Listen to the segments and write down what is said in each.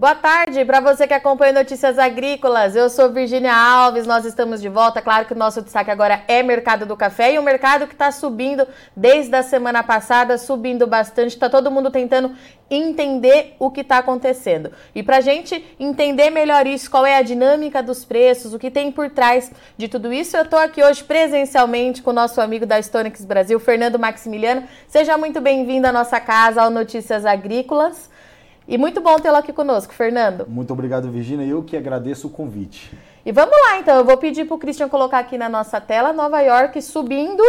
Boa tarde para você que acompanha Notícias Agrícolas. Eu sou Virgínia Alves, nós estamos de volta. Claro que o nosso destaque agora é mercado do café, e o mercado que está subindo desde a semana passada, subindo bastante. Está todo mundo tentando entender o que está acontecendo. E para a gente entender melhor isso, qual é a dinâmica dos preços, o que tem por trás de tudo isso, eu estou aqui hoje presencialmente com o nosso amigo da StoneX Brasil, Fernando Maximiliano. Seja muito bem-vindo à nossa casa, ao Notícias Agrícolas. E muito bom tê-lo aqui conosco, Fernando. Muito obrigado, Virgínia. Eu que agradeço o convite. E vamos lá, então. Eu vou pedir para o Christian colocar aqui na nossa tela Nova York subindo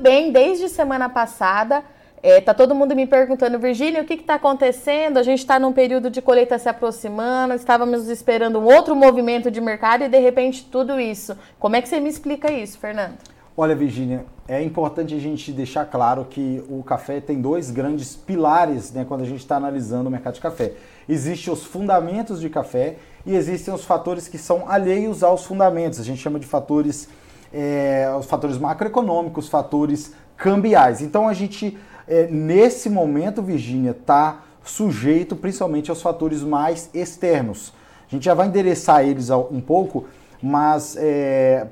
bem desde semana passada. Tá todo mundo me perguntando, Virgínia, o que está acontecendo? A gente está num período de colheita se aproximando, estávamos esperando um outro movimento de mercado e, de repente, tudo isso. Como é que você me explica isso, Fernando? Olha, Virgínia, é importante a gente deixar claro que o café tem dois grandes pilares, né, quando a gente está analisando o mercado de café. Existem os fundamentos de café e existem os fatores que são alheios aos fundamentos. A gente chama de fatores macroeconômicos, fatores cambiais. Então a gente, nesse momento, Virgínia, está sujeito principalmente aos fatores mais externos. A gente já vai endereçar eles um pouco, mas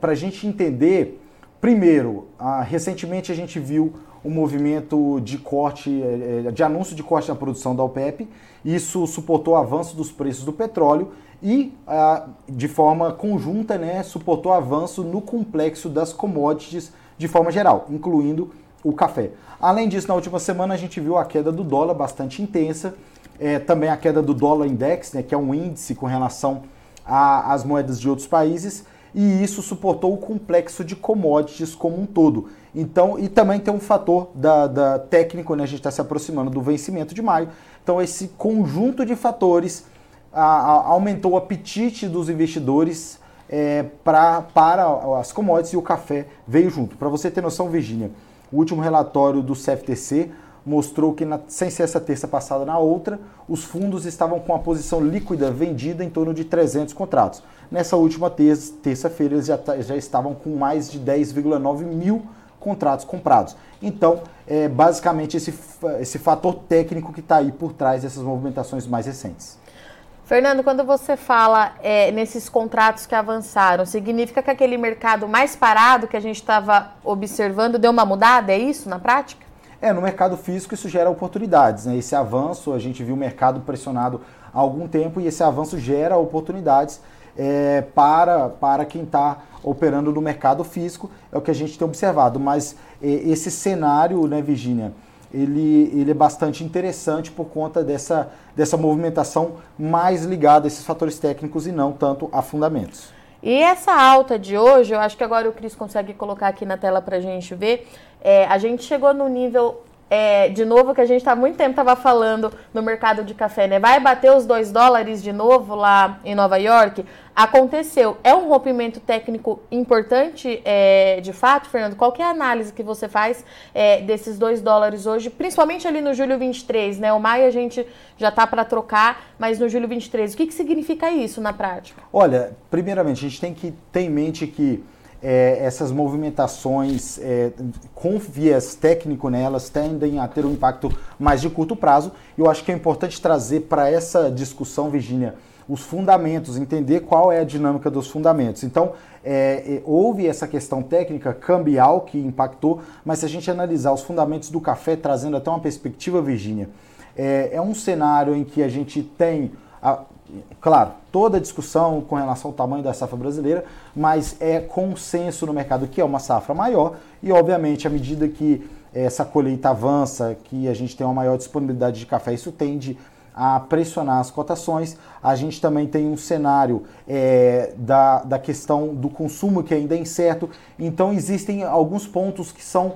para a gente entender... Primeiro, recentemente a gente viu um movimento de corte, de anúncio de corte na produção da OPEP. Isso suportou o avanço dos preços do petróleo e, de forma conjunta, né, suportou o avanço no complexo das commodities de forma geral, incluindo o café. Além disso, na última semana a gente viu a queda do dólar bastante intensa, também a queda do dólar index, né, que é um índice com relação às moedas de outros países. E isso suportou o complexo de commodities como um todo. Então, e também tem um fator da técnico, né? A gente está se aproximando do vencimento de maio. Então, esse conjunto de fatores aumentou o apetite dos investidores para as commodities, e o café veio junto. Para você ter noção, Virgínia, o último relatório do CFTC mostrou que, sem ser essa terça passada, na outra, os fundos estavam com a posição líquida vendida em torno de 300 contratos. Nessa última terça-feira, eles já estavam com mais de 10,9 mil contratos comprados. Então, basicamente, esse fator técnico que está aí por trás dessas movimentações mais recentes. Fernando, quando você fala nesses contratos que avançaram, significa que aquele mercado mais parado que a gente estava observando deu uma mudada? É isso na prática? No mercado físico isso gera oportunidades, né? Esse avanço, a gente viu o mercado pressionado há algum tempo, e esse avanço gera oportunidades para quem está operando no mercado físico, é o que a gente tem observado. Mas esse cenário, né, Virgínia, ele é bastante interessante por conta dessa movimentação mais ligada a esses fatores técnicos e não tanto a fundamentos. E essa alta de hoje, eu acho que agora o Cris consegue colocar aqui na tela para a gente ver, a gente chegou no nível, de novo, que a gente há muito tempo estava falando no mercado de café, né? Vai bater os $2 de novo lá em Nova York? Aconteceu. É um rompimento técnico importante, de fato, Fernando? Qual que é a análise que você faz desses $2 hoje, principalmente ali no julho 23, né? O maio a gente já está para trocar, mas no julho 23, o que significa isso na prática? Olha, primeiramente, a gente tem que ter em mente que essas movimentações com viés técnico, né, elas tendem a ter um impacto mais de curto prazo. Eu acho que é importante trazer para essa discussão, Virgínia, os fundamentos, entender qual é a dinâmica dos fundamentos. Então, houve essa questão técnica cambial que impactou, mas se a gente analisar os fundamentos do café, trazendo até uma perspectiva, Virgínia, é um cenário em que a gente tem, claro, toda a discussão com relação ao tamanho da safra brasileira, mas é consenso no mercado que é uma safra maior, e obviamente à medida que essa colheita avança, que a gente tem uma maior disponibilidade de café, isso tende a pressionar as cotações. A gente também tem um cenário da questão do consumo que ainda é incerto. Então existem alguns pontos que são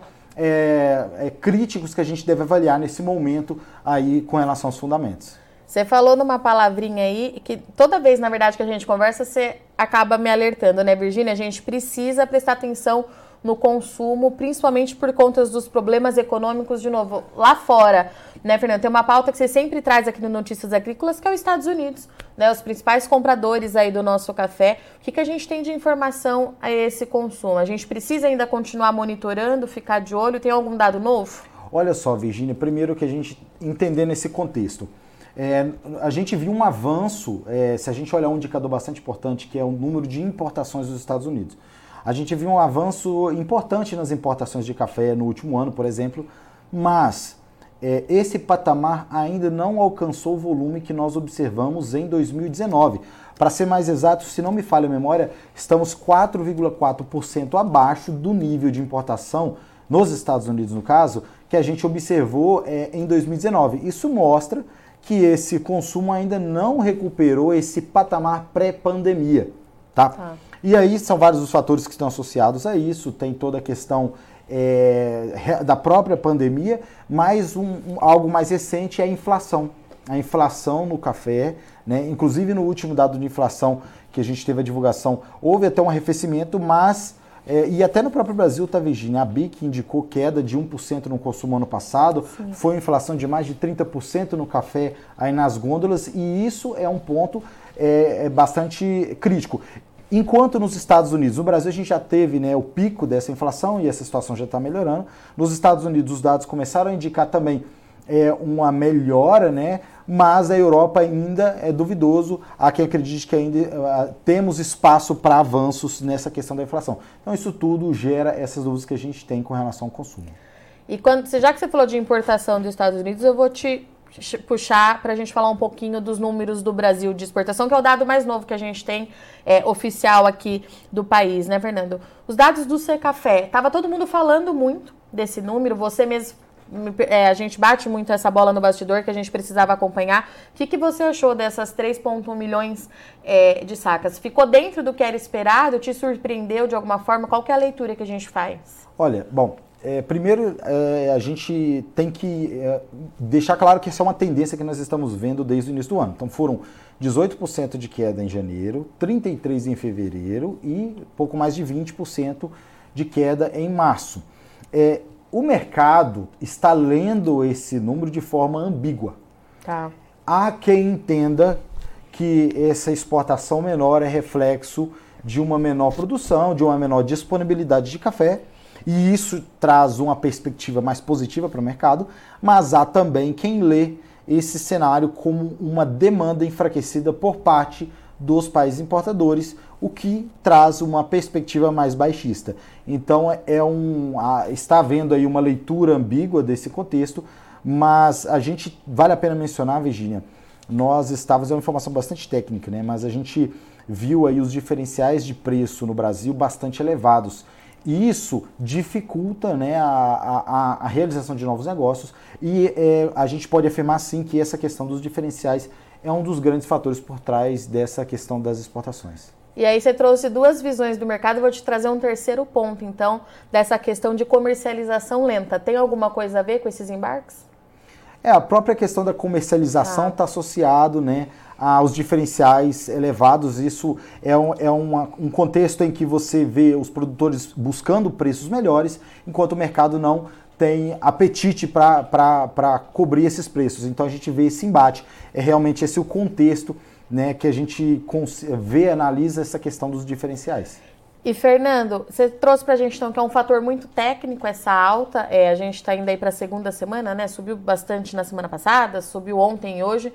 críticos que a gente deve avaliar nesse momento aí com relação aos fundamentos. Você falou numa palavrinha aí, que toda vez, na verdade, que a gente conversa, você acaba me alertando, né, Virgínia? A gente precisa prestar atenção no consumo, principalmente por conta dos problemas econômicos, de novo, lá fora, né, Fernando? Tem uma pauta que você sempre traz aqui no Notícias Agrícolas, que é os Estados Unidos, né, os principais compradores aí do nosso café. O que a gente tem de informação a esse consumo? A gente precisa ainda continuar monitorando, ficar de olho? Tem algum dado novo? Olha só, Virgínia, primeiro que a gente entender nesse contexto. A gente viu um avanço, se a gente olhar um indicador bastante importante, que é o número de importações dos Estados Unidos. A gente viu um avanço importante nas importações de café no último ano, por exemplo, mas esse patamar ainda não alcançou o volume que nós observamos em 2019. Para ser mais exato, se não me falha a memória, estamos 4,4% abaixo do nível de importação, nos Estados Unidos no caso, que a gente observou em 2019. Isso mostra que esse consumo ainda não recuperou esse patamar pré-pandemia. Tá? E aí são vários os fatores que estão associados a isso, tem toda a questão da própria pandemia, mas algo mais recente é a inflação. A inflação no café, né? Inclusive no último dado de inflação que a gente teve a divulgação, houve até um arrefecimento, mas... E até no próprio Brasil, tá, Virgínia? A ABIC indicou queda de 1% no consumo ano passado, sim, foi inflação de mais de 30% no café aí nas gôndolas, e isso é um ponto bastante crítico. Enquanto nos Estados Unidos, no Brasil a gente já teve, né, o pico dessa inflação e essa situação já está melhorando, nos Estados Unidos os dados começaram a indicar também uma melhora, né? Mas a Europa ainda é duvidoso, há quem acredite que ainda temos espaço para avanços nessa questão da inflação. Então isso tudo gera essas dúvidas que a gente tem com relação ao consumo. E já que você falou de importação dos Estados Unidos, eu vou te puxar para a gente falar um pouquinho dos números do Brasil de exportação, que é o dado mais novo que a gente tem oficial aqui do país, né, Fernando? Os dados do Secafé, estava todo mundo falando muito desse número, você mesmo... a gente bate muito essa bola no bastidor que a gente precisava acompanhar. O que você achou dessas 3,1 milhões de sacas? Ficou dentro do que era esperado? Te surpreendeu de alguma forma? Qual que é a leitura que a gente faz? Olha, bom, primeiro a gente tem que deixar claro que essa é uma tendência que nós estamos vendo desde o início do ano. Então foram 18% de queda em janeiro, 33% em fevereiro e pouco mais de 20% de queda em março. O mercado está lendo esse número de forma ambígua. Tá. Há quem entenda que essa exportação menor é reflexo de uma menor produção, de uma menor disponibilidade de café, e isso traz uma perspectiva mais positiva para o mercado, mas há também quem lê esse cenário como uma demanda enfraquecida por parte dos países importadores, o que traz uma perspectiva mais baixista. Então está havendo aí uma leitura ambígua desse contexto, mas vale a pena mencionar, Virgínia, é uma informação bastante técnica, né? Mas a gente viu aí os diferenciais de preço no Brasil bastante elevados. E isso dificulta, né, a realização de novos negócios e a gente pode afirmar sim que essa questão dos diferenciais é um dos grandes fatores por trás dessa questão das exportações. E aí você trouxe duas visões do mercado, eu vou te trazer um terceiro ponto, então, dessa questão de comercialização lenta. Tem alguma coisa a ver com esses embarques? A própria questão da comercialização está associado, né, aos diferenciais elevados. Isso é um contexto em que você vê os produtores buscando preços melhores, enquanto o mercado não tem apetite para cobrir esses preços. Então a gente vê esse embate. É realmente esse o contexto, né, que a gente vê, analisa essa questão dos diferenciais. E, Fernando, você trouxe para a gente, então, que é um fator muito técnico essa alta. A gente está indo aí para a segunda semana, né? Subiu bastante na semana passada, subiu ontem e hoje.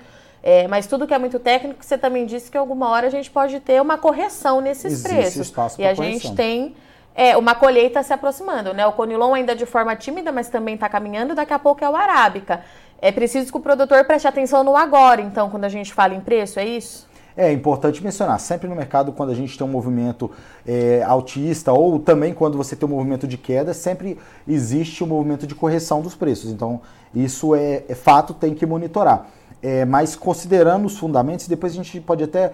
Mas tudo que é muito técnico, você também disse que alguma hora a gente pode ter uma correção nesses preços. E a gente tem uma colheita se aproximando, né? O Conilon ainda de forma tímida, mas também está caminhando. Daqui a pouco é o Arábica. É preciso que o produtor preste atenção no agora, então, quando a gente fala em preço, é isso? É importante mencionar, sempre no mercado, quando a gente tem um movimento altista ou também quando você tem um movimento de queda, sempre existe um movimento de correção dos preços. Então, isso é fato, tem que monitorar. Mas considerando os fundamentos, depois a gente pode até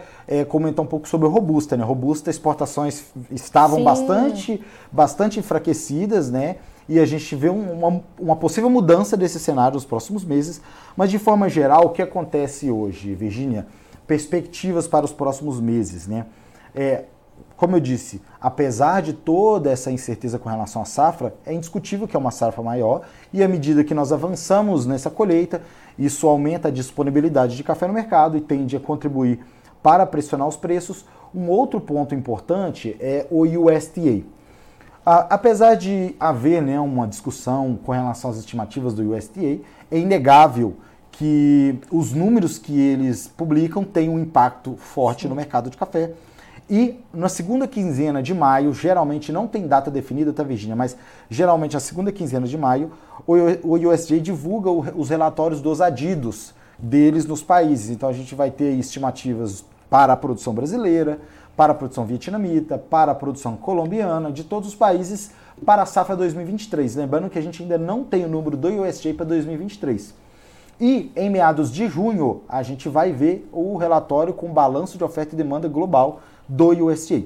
comentar um pouco sobre o Robusta, né? Robusta, exportações estavam bastante enfraquecidas, né? E a gente vê uma possível mudança desse cenário nos próximos meses. Mas, de forma geral, o que acontece hoje, Virgínia? Perspectivas para os próximos meses, né? Como eu disse, apesar de toda essa incerteza com relação à safra, é indiscutível que é uma safra maior e à medida que nós avançamos nessa colheita, isso aumenta a disponibilidade de café no mercado e tende a contribuir para pressionar os preços. Um outro ponto importante é o USDA. Apesar de haver, né, uma discussão com relação às estimativas do USDA, é inegável que os números que eles publicam têm um impacto forte no mercado de café. E na segunda quinzena de maio, geralmente não tem data definida, tá, Virgínia? Mas geralmente na segunda quinzena de maio, o USDA divulga os relatórios dos adidos deles nos países. Então a gente vai ter estimativas para a produção brasileira, para a produção vietnamita, para a produção colombiana, de todos os países para a safra 2023. Lembrando que a gente ainda não tem o número do USDA para 2023. E em meados de junho, a gente vai ver o relatório com balanço de oferta e demanda global do USDA.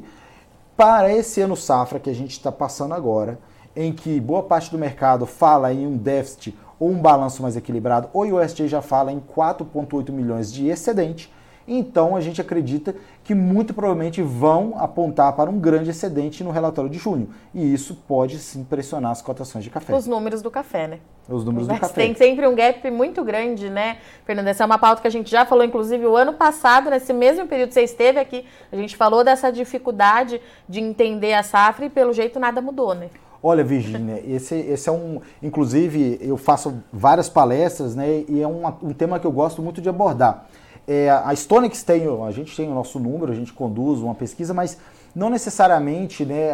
Para esse ano safra que a gente está passando agora, em que boa parte do mercado fala em um déficit ou um balanço mais equilibrado, o USDA já fala em 4,8 milhões de excedente, então a gente acredita que muito provavelmente vão apontar para um grande excedente no relatório de junho. E isso pode sim pressionar as cotações de café. Os números do café, né? Os números do café. Tem sempre um gap muito grande, né, Fernanda? Essa é uma pauta que a gente já falou, inclusive, o ano passado, nesse mesmo período que você esteve aqui, a gente falou dessa dificuldade de entender a safra e, pelo jeito, nada mudou, né? Olha, Virgínia, esse é um... Inclusive, eu faço várias palestras, né, e é um tema que eu gosto muito de abordar. A StoneX tem o nosso número, a gente conduz uma pesquisa, mas não necessariamente, né,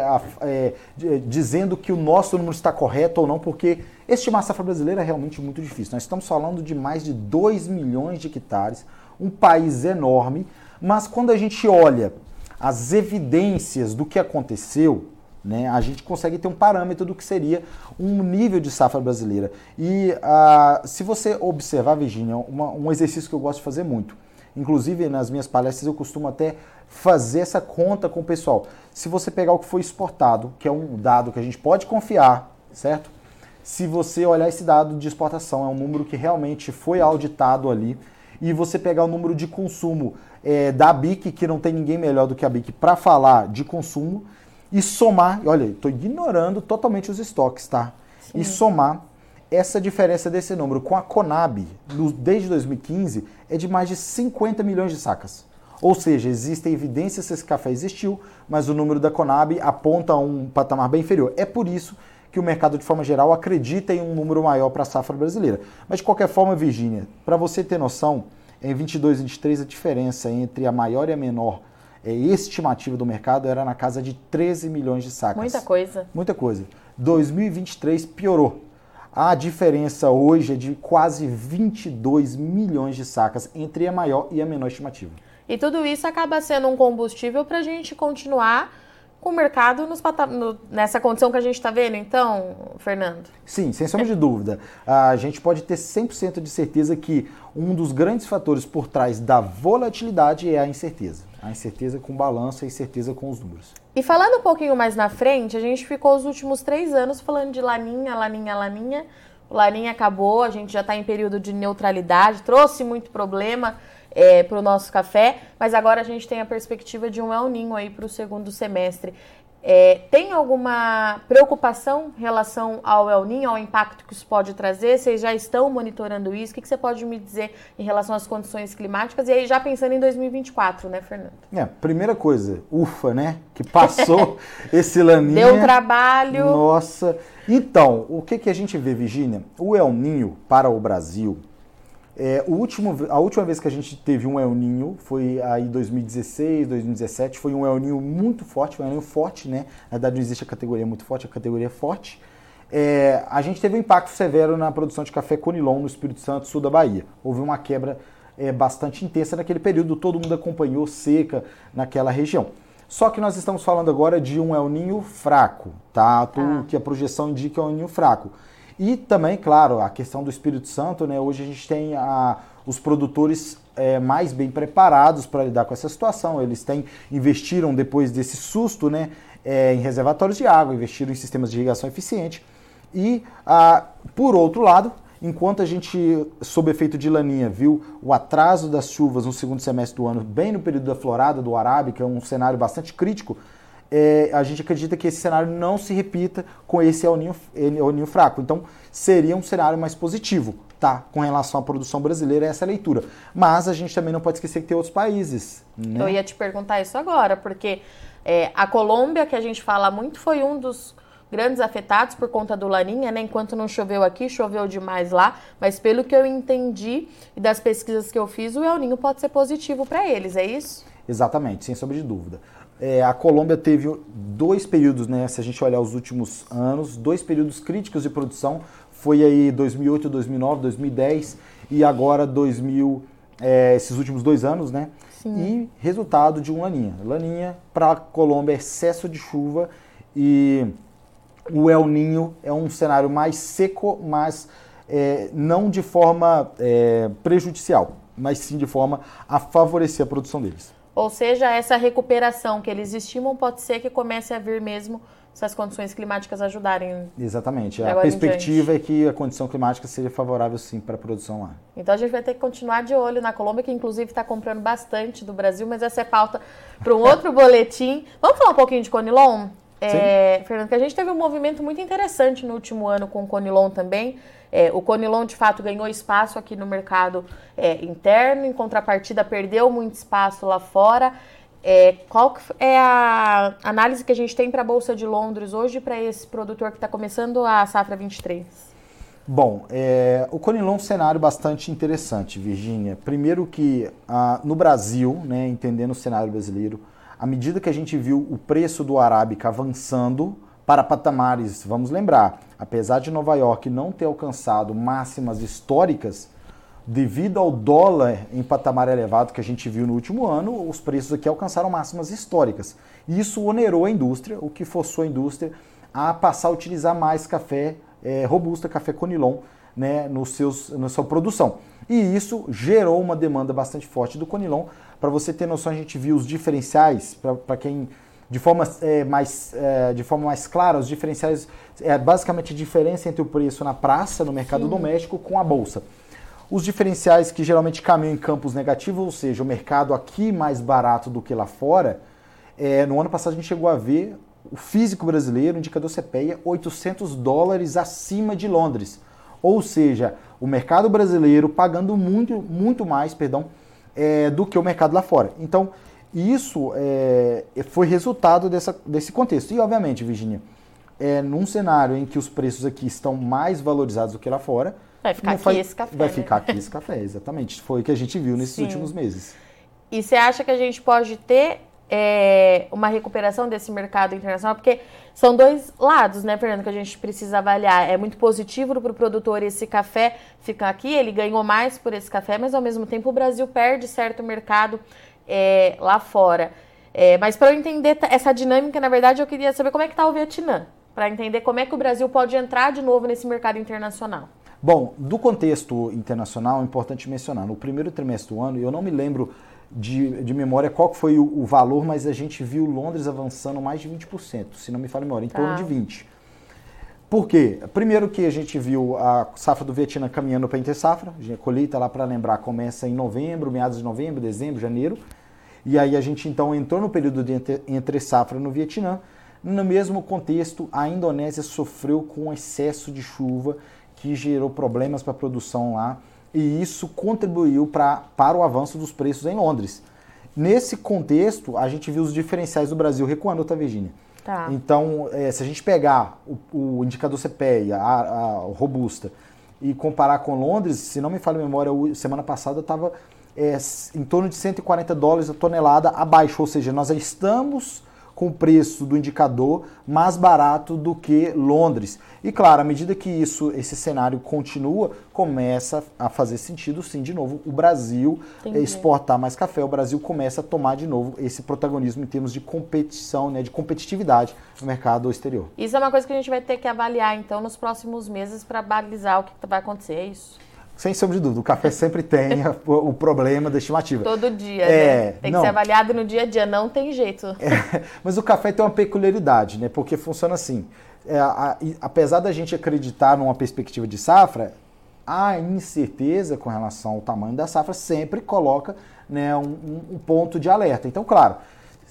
dizendo que o nosso número está correto ou não, porque estimar a safra brasileira é realmente muito difícil. Nós estamos falando de mais de 2 milhões de hectares, um país enorme, mas quando a gente olha as evidências do que aconteceu, né, a gente consegue ter um parâmetro do que seria um nível de safra brasileira. E se você observar, Virgínia, um exercício que eu gosto de fazer muito, inclusive nas minhas palestras eu costumo até fazer essa conta com o pessoal. Se você pegar o que foi exportado, que é um dado que a gente pode confiar, certo? Se você olhar esse dado de exportação, é um número que realmente foi auditado ali, e você pegar o número de consumo da ABIC, que não tem ninguém melhor do que a ABIC para falar de consumo, e somar, olha, estou ignorando totalmente os estoques, tá? Sim. E somar essa diferença desse número com a Conab, desde 2015, é de mais de 50 milhões de sacas. Ou seja, existem evidências que esse café existiu, mas o número da Conab aponta a um patamar bem inferior. É por isso que o mercado, de forma geral, acredita em um número maior para a safra brasileira. Mas, de qualquer forma, Virgínia, para você ter noção, em 22 e 23, a diferença entre a maior e a menor estimativa do mercado era na casa de 13 milhões de sacas. Muita coisa. Muita coisa. 2023 piorou. A diferença hoje é de quase 22 milhões de sacas entre a maior e a menor estimativa. E tudo isso acaba sendo um combustível para a gente continuar com o mercado nessa condição que a gente está vendo, então, Fernando? Sim, sem sombra de dúvida. A gente pode ter 100% de certeza que um dos grandes fatores por trás da volatilidade é a incerteza. A incerteza com balanço, a incerteza com os números. E falando um pouquinho mais na frente, a gente ficou os últimos 3 anos falando de La Niña, La Niña, La Niña. O La Niña acabou, a gente já está em período de neutralidade, trouxe muito problema para o nosso café, mas agora a gente tem a perspectiva de um El Niño aí para o segundo semestre. Tem alguma preocupação em relação ao El Niño, ao impacto que isso pode trazer? Vocês já estão monitorando isso? O que você pode me dizer em relação às condições climáticas? E aí já pensando em 2024, né, Fernando? Primeira coisa, ufa, né? Que passou esse La Niña. Deu trabalho. Nossa. Então, o que a gente vê, Virgínia? O El Niño para o Brasil, a última vez que a gente teve um El Niño foi aí 2016, 2017, foi um El Niño muito forte, um El Niño forte, né? Na verdade não existe a categoria muito forte, a categoria forte. A gente teve um impacto severo na produção de café Conilon no Espírito Santo, sul da Bahia. Houve uma quebra bastante intensa naquele período, todo mundo acompanhou seca naquela região. Só que nós estamos falando agora de um El Niño fraco, tá? Que a projeção indica um El Niño fraco. E também, claro, a questão do Espírito Santo, né? Hoje a gente tem os produtores mais bem preparados para lidar com essa situação. Eles investiram depois desse susto, né? Em reservatórios de água, investiram em sistemas de irrigação eficiente. E, por outro lado, enquanto a gente, sob efeito de La Niña, viu o atraso das chuvas no segundo semestre do ano, bem no período da florada do Arabe, que é um cenário bastante crítico, a gente acredita que esse cenário não se repita com esse El Niño fraco. Então, seria um cenário mais positivo, tá? Com relação à produção brasileira, essa é a leitura. Mas a gente também não pode esquecer que tem outros países, né? Eu ia te perguntar isso agora, porque a Colômbia, que a gente fala muito, foi um dos grandes afetados por conta do La Niña, né? Enquanto não choveu aqui, choveu demais lá, mas pelo que eu entendi e das pesquisas que eu fiz, o El Niño pode ser positivo para eles, é isso? Exatamente, sem sombra de dúvida. A Colômbia teve dois períodos, né, se a gente olhar os últimos anos, dois períodos críticos de produção, foi aí 2008, 2009, 2010 e agora 2000, esses últimos 2 anos, né? Sim. E resultado de um La Niña. La Niña, para a Colômbia, é excesso de chuva e o El Niño é um cenário mais seco, mas não de forma prejudicial, mas sim de forma a favorecer a produção deles. Ou seja, essa recuperação que eles estimam pode ser que comece a vir mesmo se as condições climáticas ajudarem. Exatamente. A perspectiva é que a condição climática seja favorável, sim, para a produção lá. Então a gente vai ter que continuar de olho na Colômbia, que inclusive está comprando bastante do Brasil, mas essa é pauta para um outro boletim. Vamos falar um pouquinho de Conilon? Fernando, que a gente teve um movimento muito interessante no último ano com o Conilon também. O Conilon, de fato, ganhou espaço aqui no mercado interno, em contrapartida perdeu muito espaço lá fora. Qual é a análise que a gente tem para a Bolsa de Londres hoje para esse produtor que está começando a safra 23? Bom, o Conilon é um cenário bastante interessante, Virgínia. Primeiro que no Brasil, né, entendendo o cenário brasileiro, à medida que a gente viu o preço do arábica avançando para patamares, vamos lembrar, apesar de Nova York não ter alcançado máximas históricas, devido ao dólar em patamar elevado que a gente viu no último ano, os preços aqui alcançaram máximas históricas. E isso onerou a indústria, o que forçou a indústria a passar a utilizar mais café robusta, café Conilon, né, na sua produção. E isso gerou uma demanda bastante forte do Conilon. Para você ter noção, a gente viu os diferenciais, para quem... de forma mais clara, os diferenciais é basicamente a diferença entre o preço na praça, no mercado Sim. doméstico, com a bolsa. Os diferenciais que geralmente caminham em campos negativos, ou seja, o mercado aqui mais barato do que lá fora, no ano passado a gente chegou a ver o físico brasileiro, o indicador CPEA, $800 acima de Londres. Ou seja, o mercado brasileiro pagando muito mais do que o mercado lá fora. Então, isso foi resultado desse contexto. E, obviamente, Virgínia, num cenário em que os preços aqui estão mais valorizados do que lá fora... Vai ficar aqui esse café, exatamente. Foi o que a gente viu nesses Sim. últimos meses. E você acha que a gente pode ter uma recuperação desse mercado internacional? Porque são dois lados, né, Fernando, que a gente precisa avaliar. É muito positivo para o produtor esse café ficar aqui, ele ganhou mais por esse café, mas, ao mesmo tempo, o Brasil perde certo mercado lá fora. Mas para eu entender essa dinâmica, na verdade, eu queria saber como é que está o Vietnã, para entender como é que o Brasil pode entrar de novo nesse mercado internacional. Bom, do contexto internacional, é importante mencionar, no primeiro trimestre do ano, eu não me lembro de memória qual que foi o valor, mas a gente viu Londres avançando mais de 20%, se não me falha a memória, em torno de 20%. Por quê? Primeiro que a gente viu a safra do Vietnã caminhando para a intersafra, a colheita lá, para lembrar, começa em novembro, meados de novembro, dezembro, janeiro, e aí a gente então entrou no período de entre-safra no Vietnã. No mesmo contexto, a Indonésia sofreu com excesso de chuva que gerou problemas para a produção lá e isso contribuiu para o avanço dos preços em Londres. Nesse contexto, a gente viu os diferenciais do Brasil recuando, tá, Virgínia? Tá. Então, se a gente pegar o indicador CPEA, a robusta, e comparar com Londres, se não me falha a memória, semana passada estava em torno de $140 a tonelada abaixo. Ou seja, nós já estamos com o preço do indicador mais barato do que Londres. E claro, à medida que esse cenário continua, começa a fazer sentido, sim, de novo, o Brasil exportar mais café, o Brasil começa a tomar de novo esse protagonismo em termos de competição, né, de competitividade no mercado exterior. Isso é uma coisa que a gente vai ter que avaliar, então, nos próximos meses para balizar o que vai acontecer, é isso? Sem sombra de dúvida, o café sempre tem o problema da estimativa. Todo dia, né? Tem que ser avaliado no dia a dia, não tem jeito. Mas o café tem uma peculiaridade, né? Porque funciona assim, apesar da gente acreditar numa perspectiva de safra, a incerteza com relação ao tamanho da safra sempre coloca, né, um ponto de alerta. Então, claro,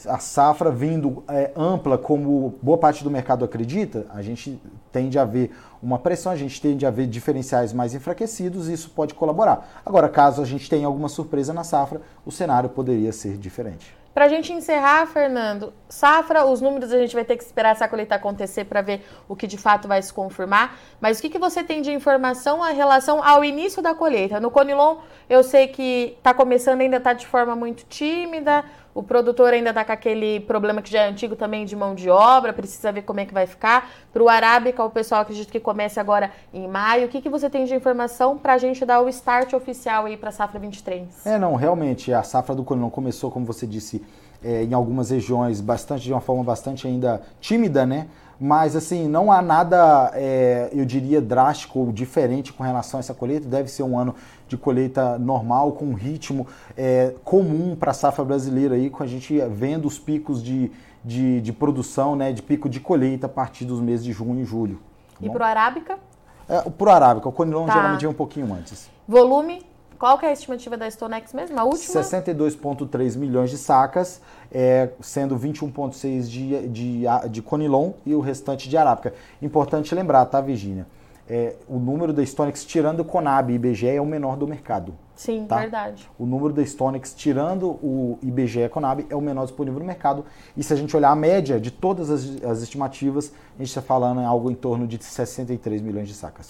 a safra vindo ampla, como boa parte do mercado acredita, a gente tende a ver uma pressão, a gente tende a ver diferenciais mais enfraquecidos e isso pode colaborar. Agora, caso a gente tenha alguma surpresa na safra, o cenário poderia ser diferente. Para a gente encerrar, Fernando, safra, os números a gente vai ter que esperar essa colheita acontecer para ver o que de fato vai se confirmar, mas o que você tem de informação em relação ao início da colheita? No Conilon, eu sei que está começando, ainda está de forma muito tímida, o produtor ainda está com aquele problema que já é antigo também de mão de obra, precisa ver como é que vai ficar. Para o Arábica, o pessoal acredito que comece agora em maio. O que você tem de informação para a gente dar o start oficial aí para a safra 23? Realmente, a safra do Conilon começou, como você disse, em algumas regiões, de uma forma bastante ainda tímida, né? Mas, assim, não há nada, eu diria, drástico ou diferente com relação a essa colheita. Deve ser um ano de colheita normal, com um ritmo comum para a safra brasileira, aí, com a gente vendo os picos de produção, né? De pico de colheita a partir dos meses de junho e julho. Tá bom? E para o Arábica? Para o Arábica, o Conilon geralmente é um pouquinho antes. Volume? Qual que é a estimativa da StoneX mesmo? A última? 62,3 milhões de sacas, sendo 21,6 de Conilon e o restante de Arábica. Importante lembrar, tá, Virgínia? O número da StoneX tirando o Conab e IBGE é o menor do mercado. Sim, tá? Verdade. O número da StoneX tirando o IBGE e Conab é o menor disponível no mercado. E se a gente olhar a média de todas as estimativas, a gente está falando em algo em torno de 63 milhões de sacas.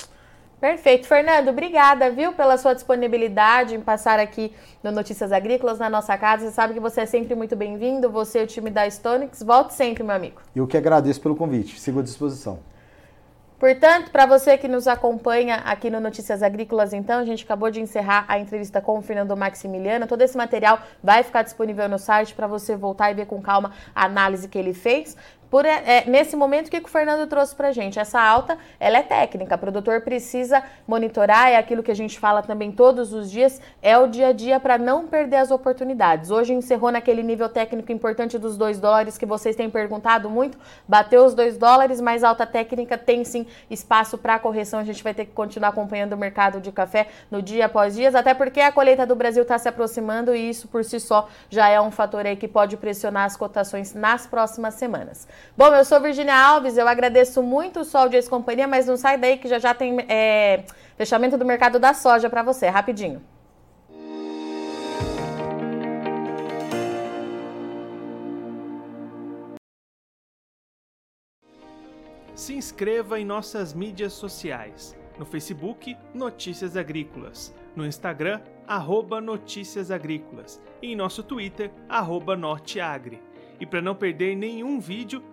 Perfeito. Fernando, obrigada, viu, pela sua disponibilidade em passar aqui no Notícias Agrícolas, na nossa casa. Você sabe que você é sempre muito bem-vindo, você e o time da StoneX. Volte sempre, meu amigo. Eu que agradeço pelo convite. Sigo à disposição. Portanto, para você que nos acompanha aqui no Notícias Agrícolas, então, a gente acabou de encerrar a entrevista com o Fernando Maximiliano. Todo esse material vai ficar disponível no site para você voltar e ver com calma a análise que ele fez. Nesse momento, o que o Fernando trouxe para a gente? Essa alta, ela é técnica, o produtor precisa monitorar, é aquilo que a gente fala também todos os dias, é o dia a dia para não perder as oportunidades. Hoje encerrou naquele nível técnico importante dos $2, que vocês têm perguntado muito, bateu os $2, mas alta técnica tem sim espaço para correção, a gente vai ter que continuar acompanhando o mercado de café no dia após dia, até porque a colheita do Brasil está se aproximando e isso por si só já é um fator aí que pode pressionar as cotações nas próximas semanas. Bom, eu sou Virgínia Alves, eu agradeço muito o sol de ex-companhia, mas não sai daí que já tem fechamento do mercado da soja para você, rapidinho. Se inscreva em nossas mídias sociais, no Facebook, Notícias Agrícolas, no Instagram, @Notícias Agrícolas e em nosso Twitter, @Norteagri. E para não perder nenhum vídeo,